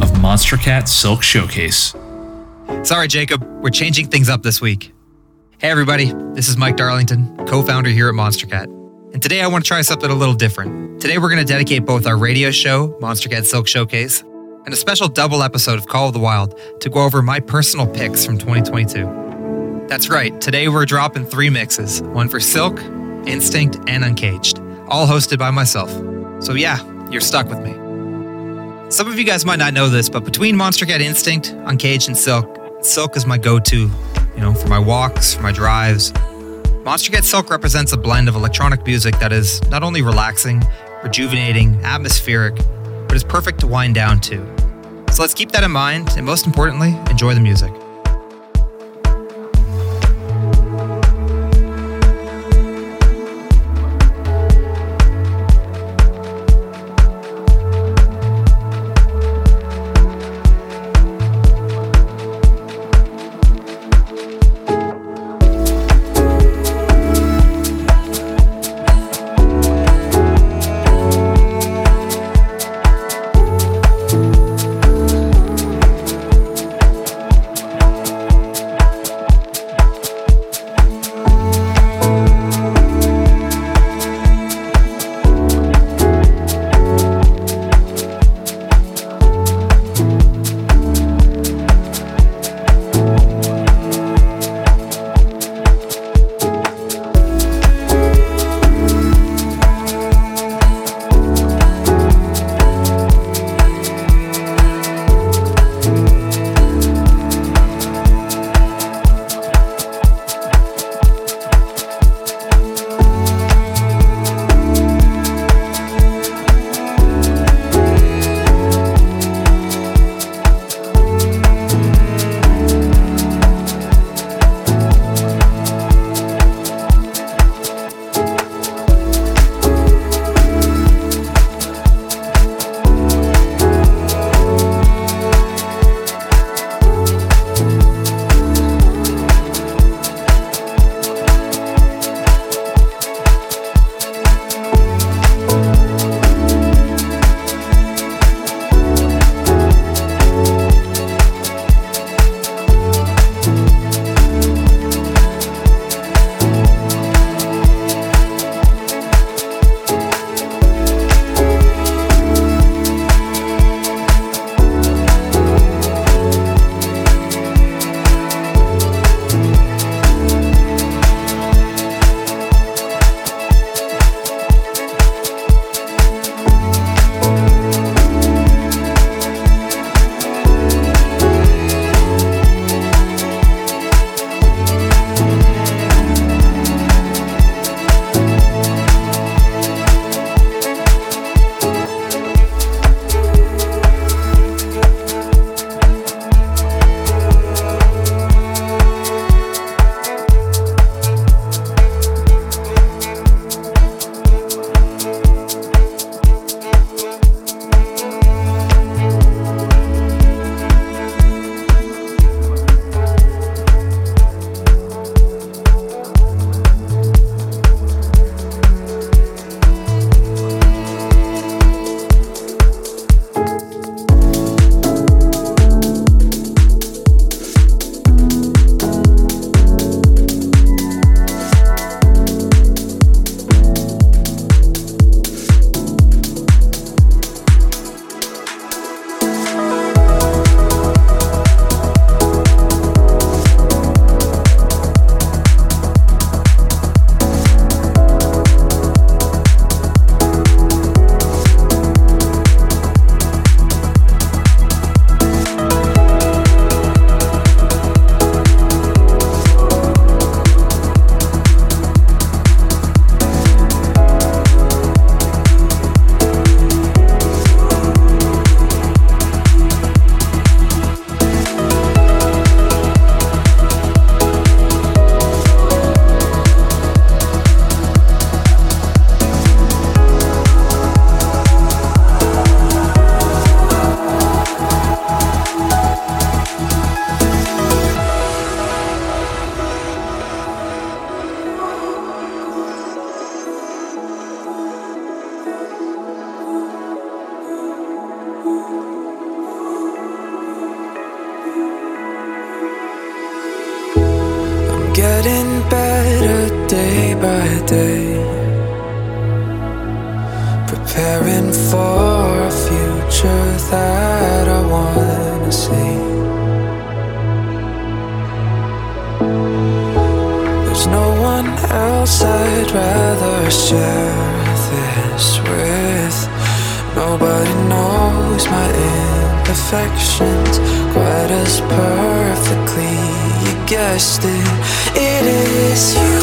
of Monstercat Silk Showcase. Sorry, Jacob, we're changing things up this week. Hey everybody, this is Mike Darlington, co-founder here at Monstercat. And today I want to try something a little different. Today we're going to dedicate both our radio show, Monstercat Silk Showcase, and a special double episode of Call of the Wild to go over my personal picks from 2022. That's right, today we're dropping three mixes, one for Silk, Instinct, and Uncaged, all hosted by myself. So yeah, you're stuck with me. Some of you guys might not know this, but between Monstercat Instinct, Uncaged, and Silk, Silk is my go-to, for my walks, for my drives. Monstercat Silk represents a blend of electronic music that is not only relaxing, rejuvenating, atmospheric, but is perfect to wind down to. So let's keep that in mind, and most importantly, enjoy the music. day, preparing for a future that I wanna see. There's no one else I'd rather share this with. Nobody knows my imperfections quite as perfectly. You guessed it, it is you.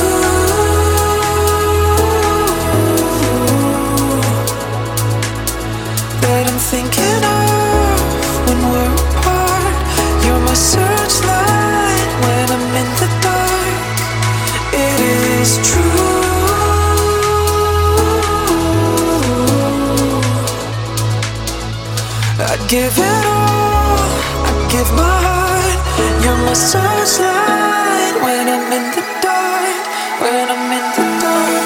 That I'm thinking of when we're apart. You're my searchlight when I'm in the dark. It is true. I'd give it all, I'd give my heart. You're my searchlight when I'm in the dark. When I'm in the dark.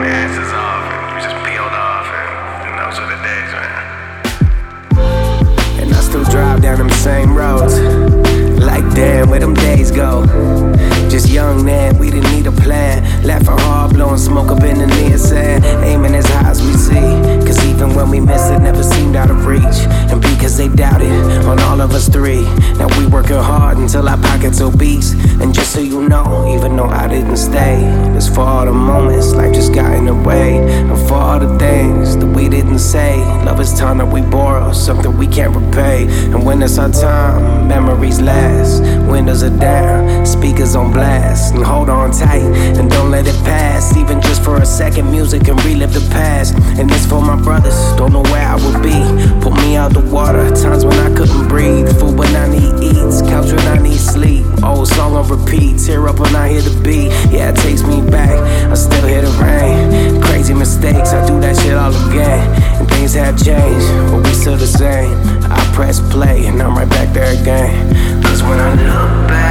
fucking asses off. We just peeled off, and those are the days, man. And I still drive down them same roads. Like, damn, where them days go? Just young, man, we didn't need a plan. Laughing hard, blowing smoke up in the near sand. Aiming as high as we see. Cause even when we miss, it never seemed out of reach. And because they doubted on all of us three. Now we working hard until our pockets obese. And just so you know, even though I didn't stay, it's for all the moments life just got in the way. And for all the things that we didn't say. Love is time that we borrow, something we can't repay. And when it's our time, memories last. Windows are down, speakers on blast. And hold on tight, and don't let it pass. Even just for a second, music can relive the past. And it's for my brothers, don't know where I would be. Put me out the water, times when I couldn't breathe. Food when I need eats, couch when I need sleep. Old song on repeat, tear up when I hear the beat. Yeah, it takes me back, I still hear the rain. Crazy mistakes, I do that shit all again. And things have changed, but we still the same. I press play, and I'm right back there again. Cause when I look back,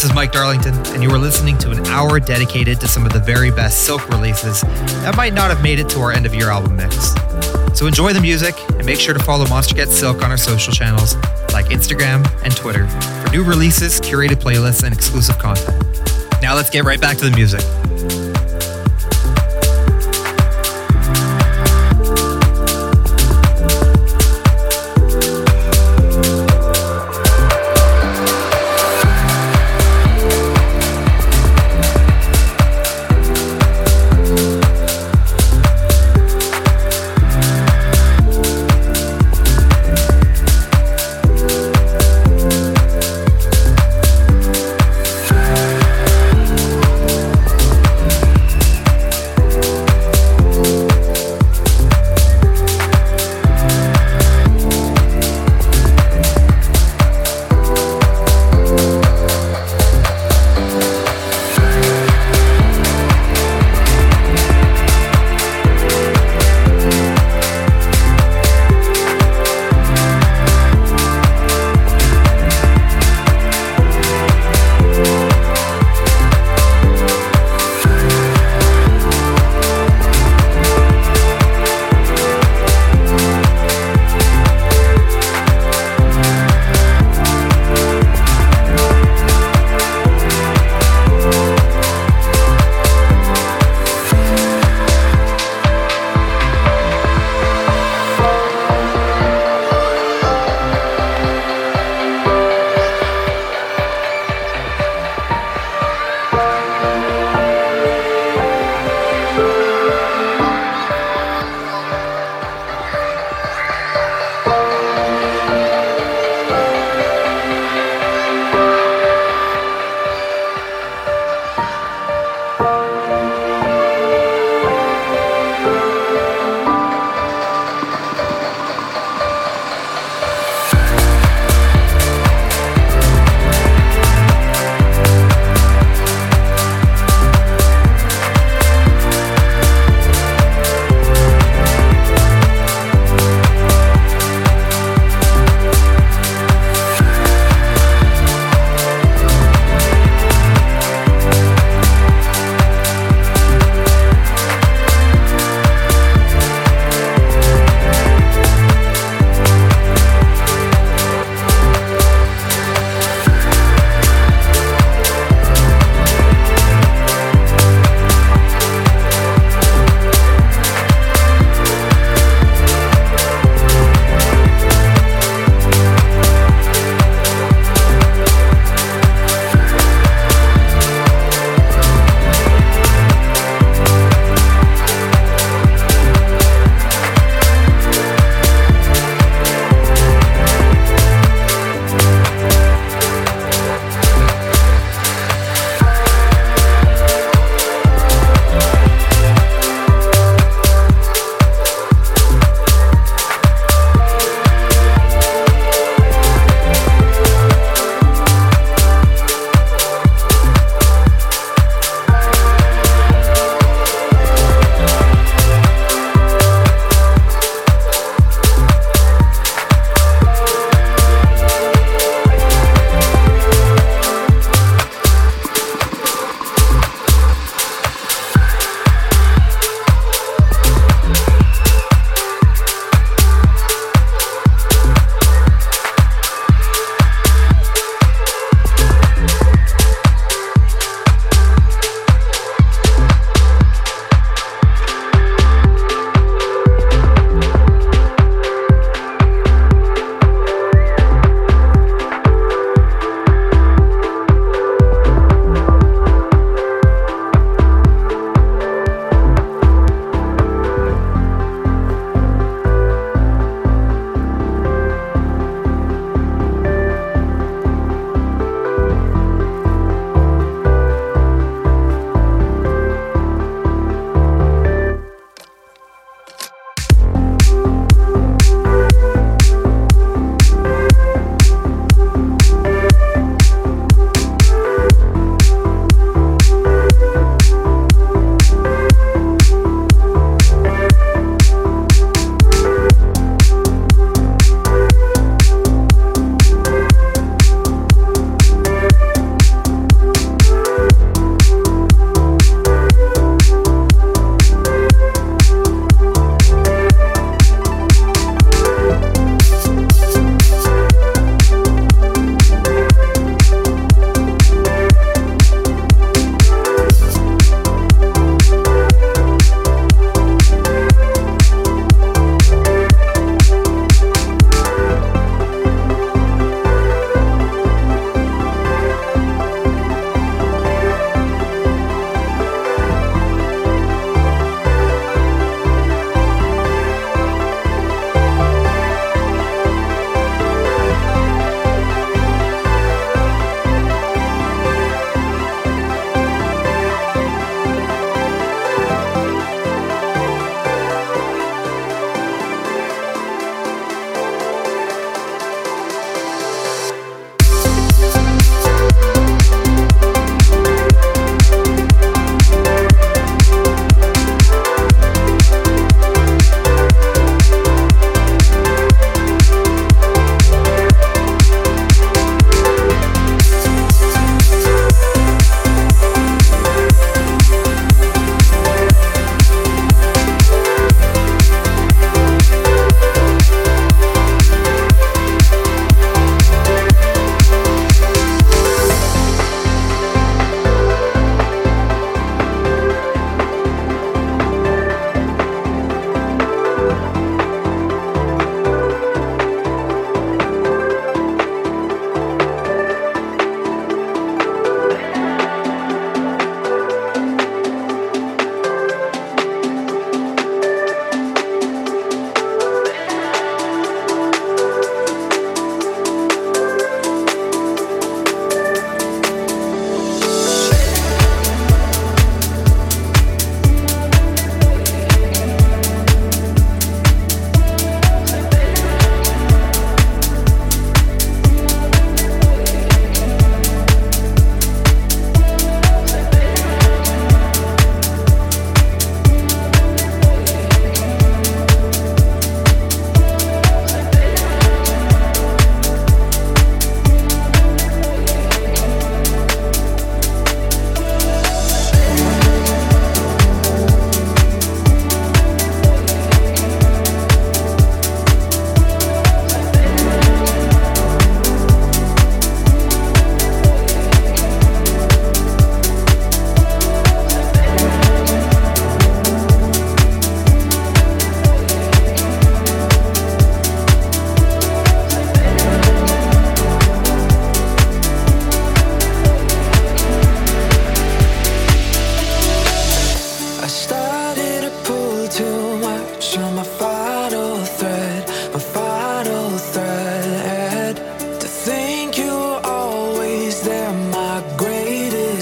This is Mike Darlington, and you are listening to an hour dedicated to some of the very best Silk releases that might not have made it to our end of year album mix. So enjoy the music, and make sure to follow Monstercat Silk on our social channels like Instagram and Twitter for new releases, curated playlists, and exclusive content. Now let's get right back to the music.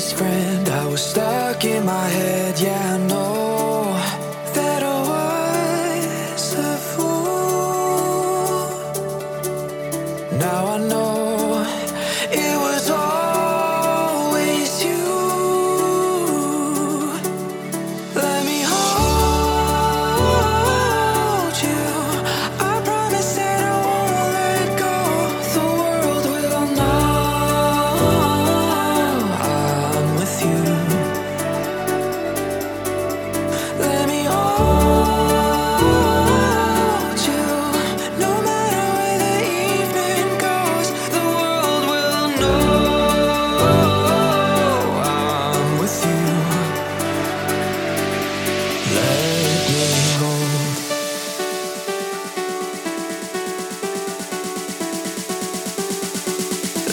best friend. I was stuck in my head, yeah, I know that I was a fool. Now I know it was always you. Let me hold you. I promise that I won't let go. The world will know I'm with you. Let me hold you. No matter where the evening goes, the world will know I'm with you. Let me hold. Let me hold you. Oh,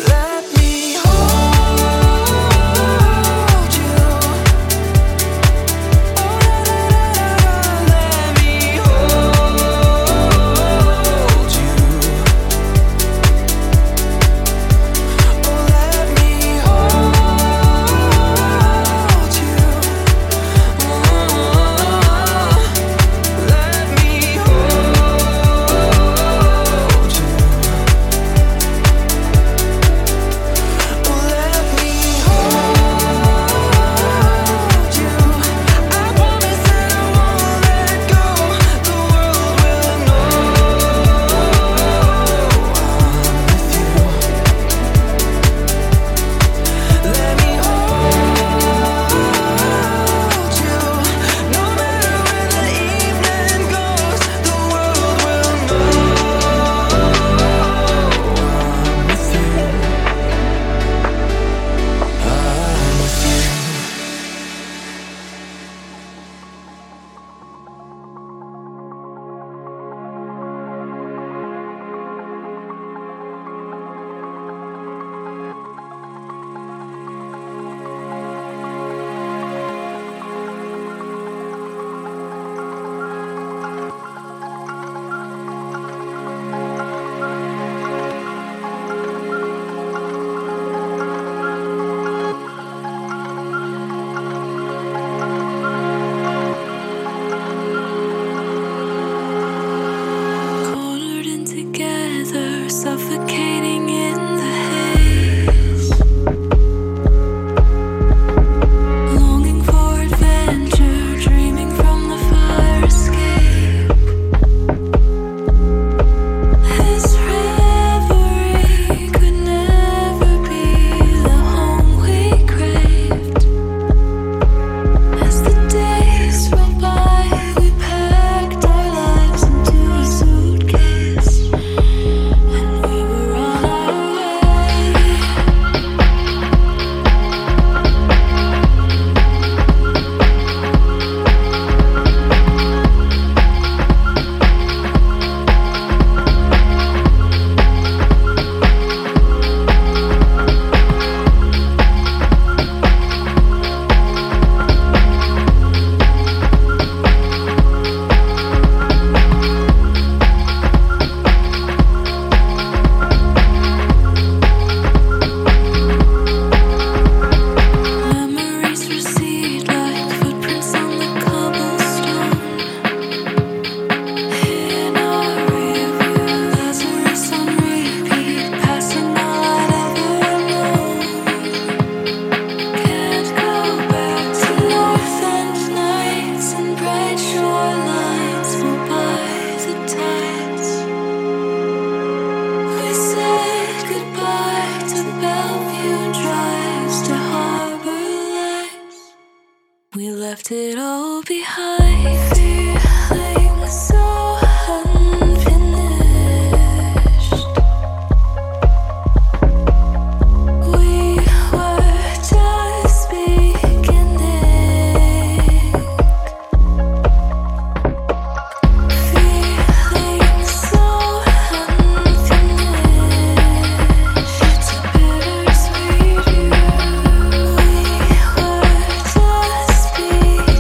na, na, na, na, na. Let me hold you. Oh, let me hold you. Oh, let me hold you. Let me hold you. I promise that I won't let go. The world will know. Let me hold you. No matter where the evening goes, the world will know I'm with you. I'm with you. Cornered in together, suffocating in the haze. Longing for adventure, dreaming from the fire escape. This reverie could never be the home we craved. As the days roll by, we packed our lives into a suitcase, and we were on our way. Memories recede like footprints on the cobblestone. In our rearview, Lazarus on repeat, passing all I'd ever known. Can't go back to north end nights and bright shorelines full by the tides. We said goodbye to Bellevue drives, to harbor lights. We left it all behind, feeling so unfinished. We were just beginning. Feeling so unfinished. It's a bittersweet year. We were just beginning.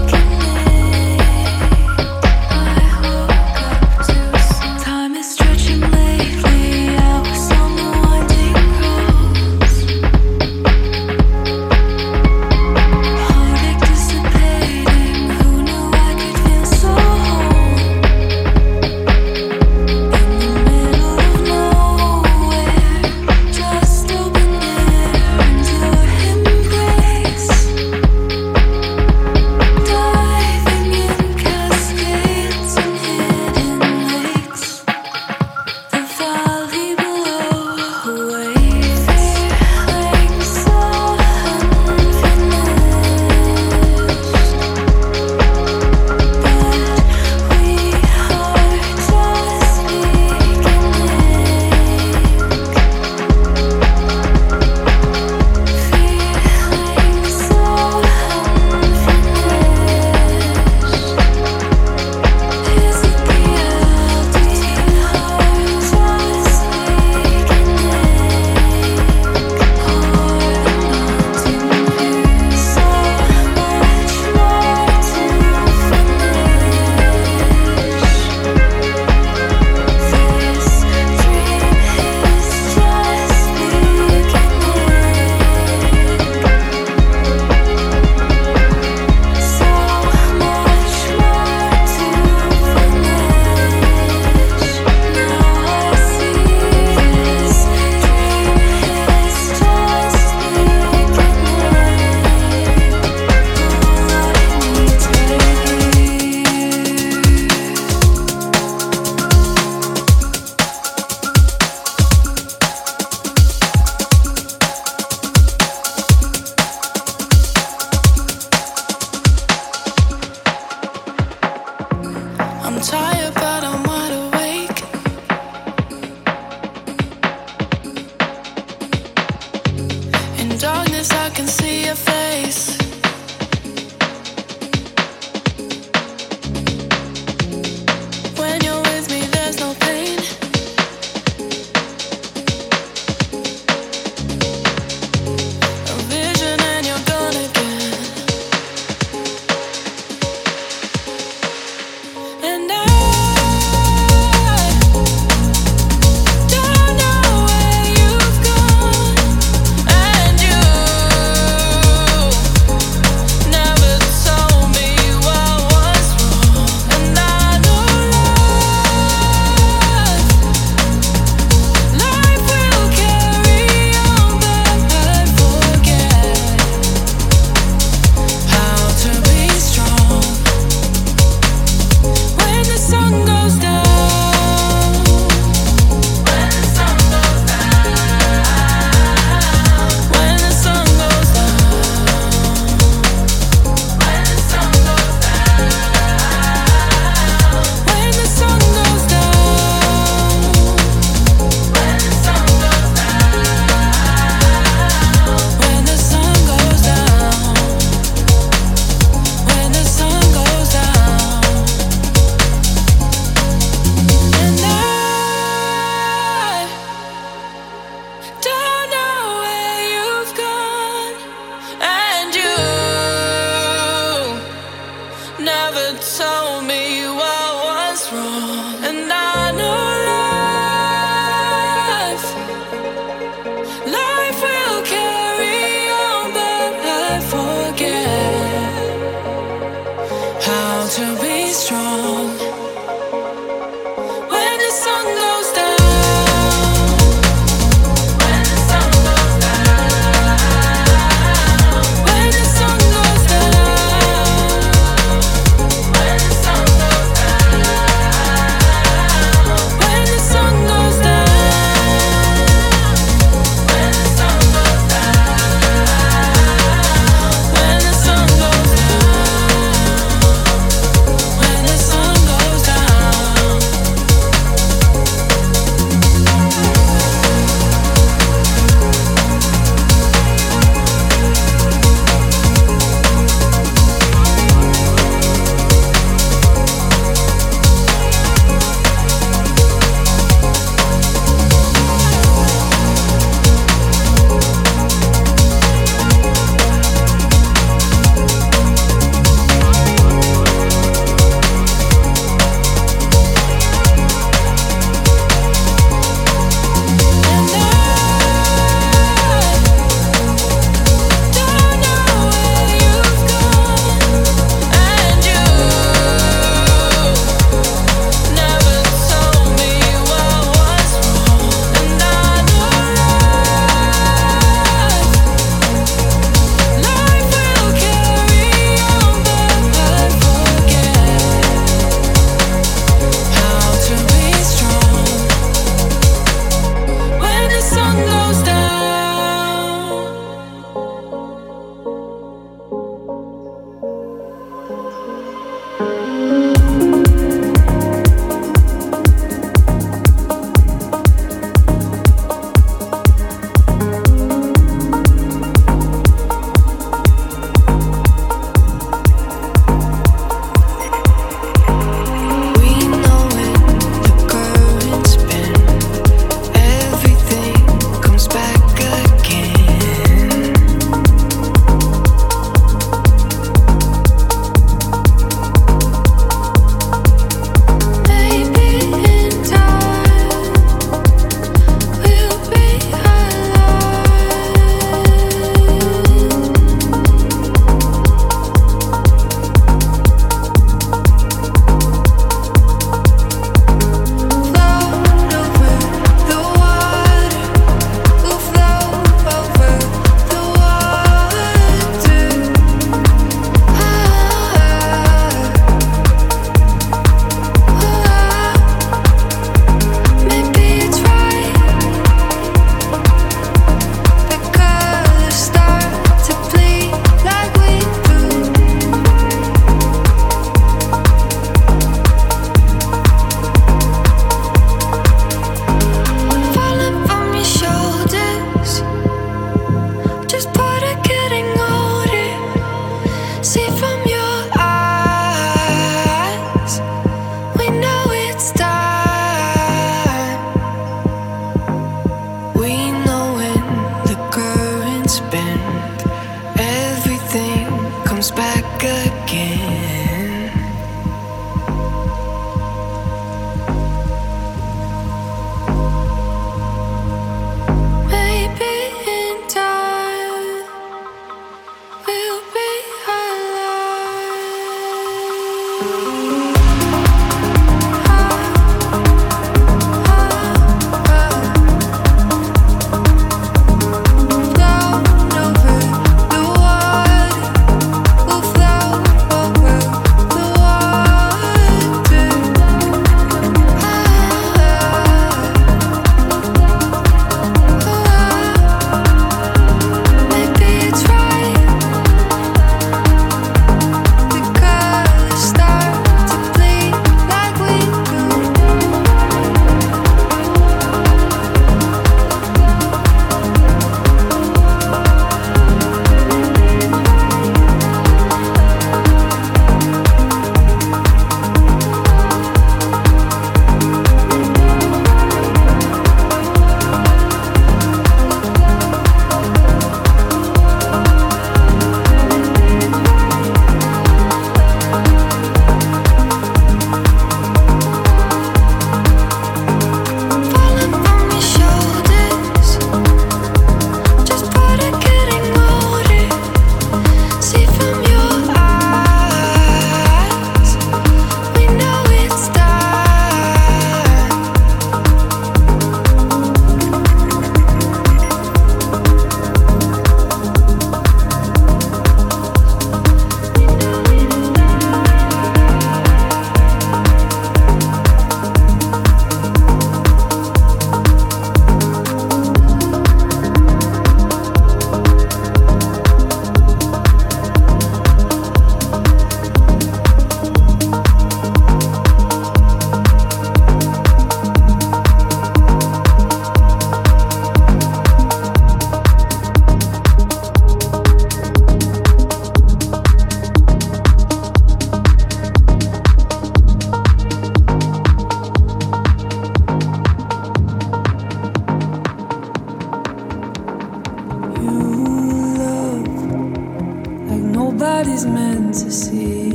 nobody's meant to see.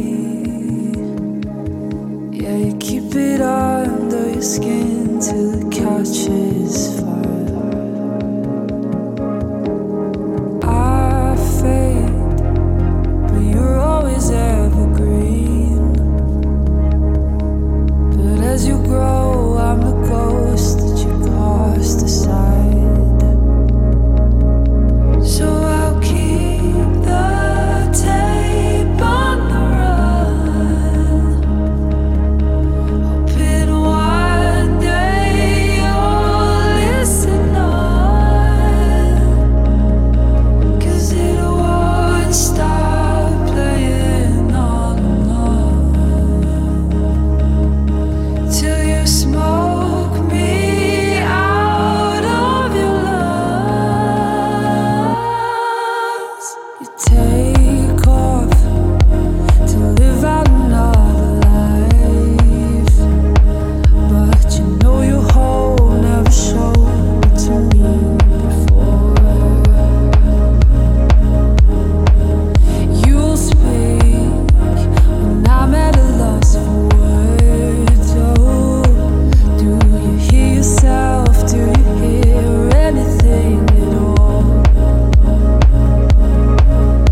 Yeah, you keep it under your skin till the couch is fire. I fade, but you're always evergreen. But as you grow, I'm the ghost that you cast aside. So I'll keep the tape on the run, hoping one day you'll listen on, 'cause it won't stop playing all alone till you smoke me out of your lungs. You take off to live out another life, but you know your whole never showed it to me before. You'll speak when I'm at a loss for words. Oh, do you hear yourself? Do you hear anything at all? So I'll keep the tape on the run, hoping one day you'll listen on, 'cause it won't stop playing all alone till you smoke me out of your So I'll keep the tape on the run, hoping one day you'll listen on, 'cause it won't stop playing all alone till you smoke me out of your lungs.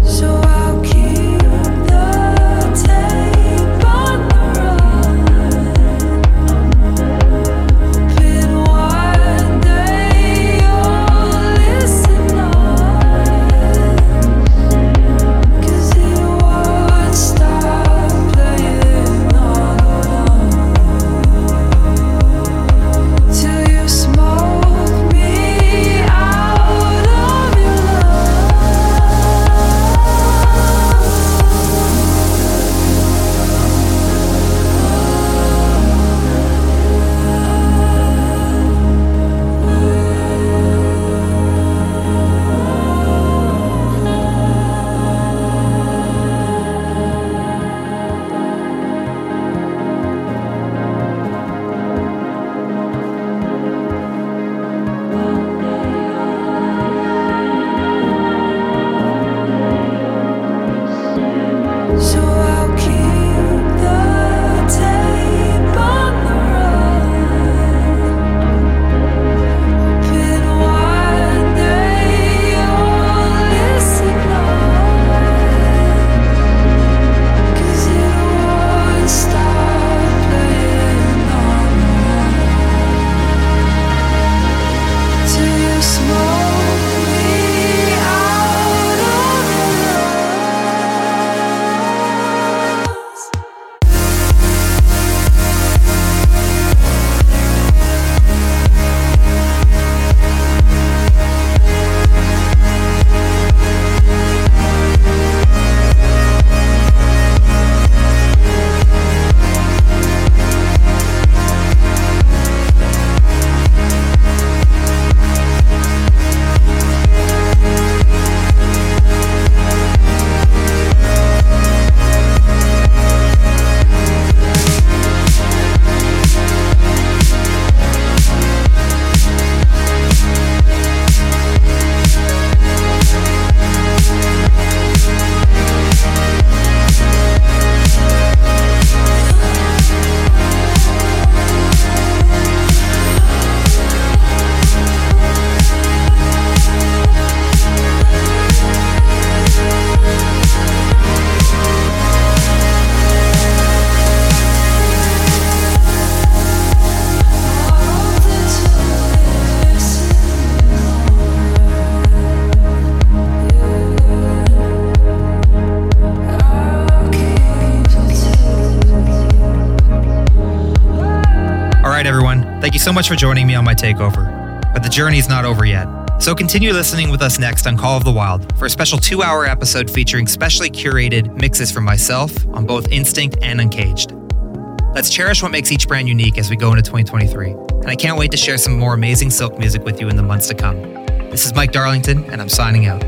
All that's missing on. I'll keep the tape. All right, everyone. Thank you so much for joining me on my takeover. But the journey is not over yet. So continue listening with us next on Call of the Wild for a special 2-hour episode featuring specially curated mixes from myself on both Instinct and Uncaged. Let's cherish what makes each brand unique as we go into 2023. And I can't wait to share some more amazing Silk music with you in the months to come. This is Mike Darlington, and I'm signing out.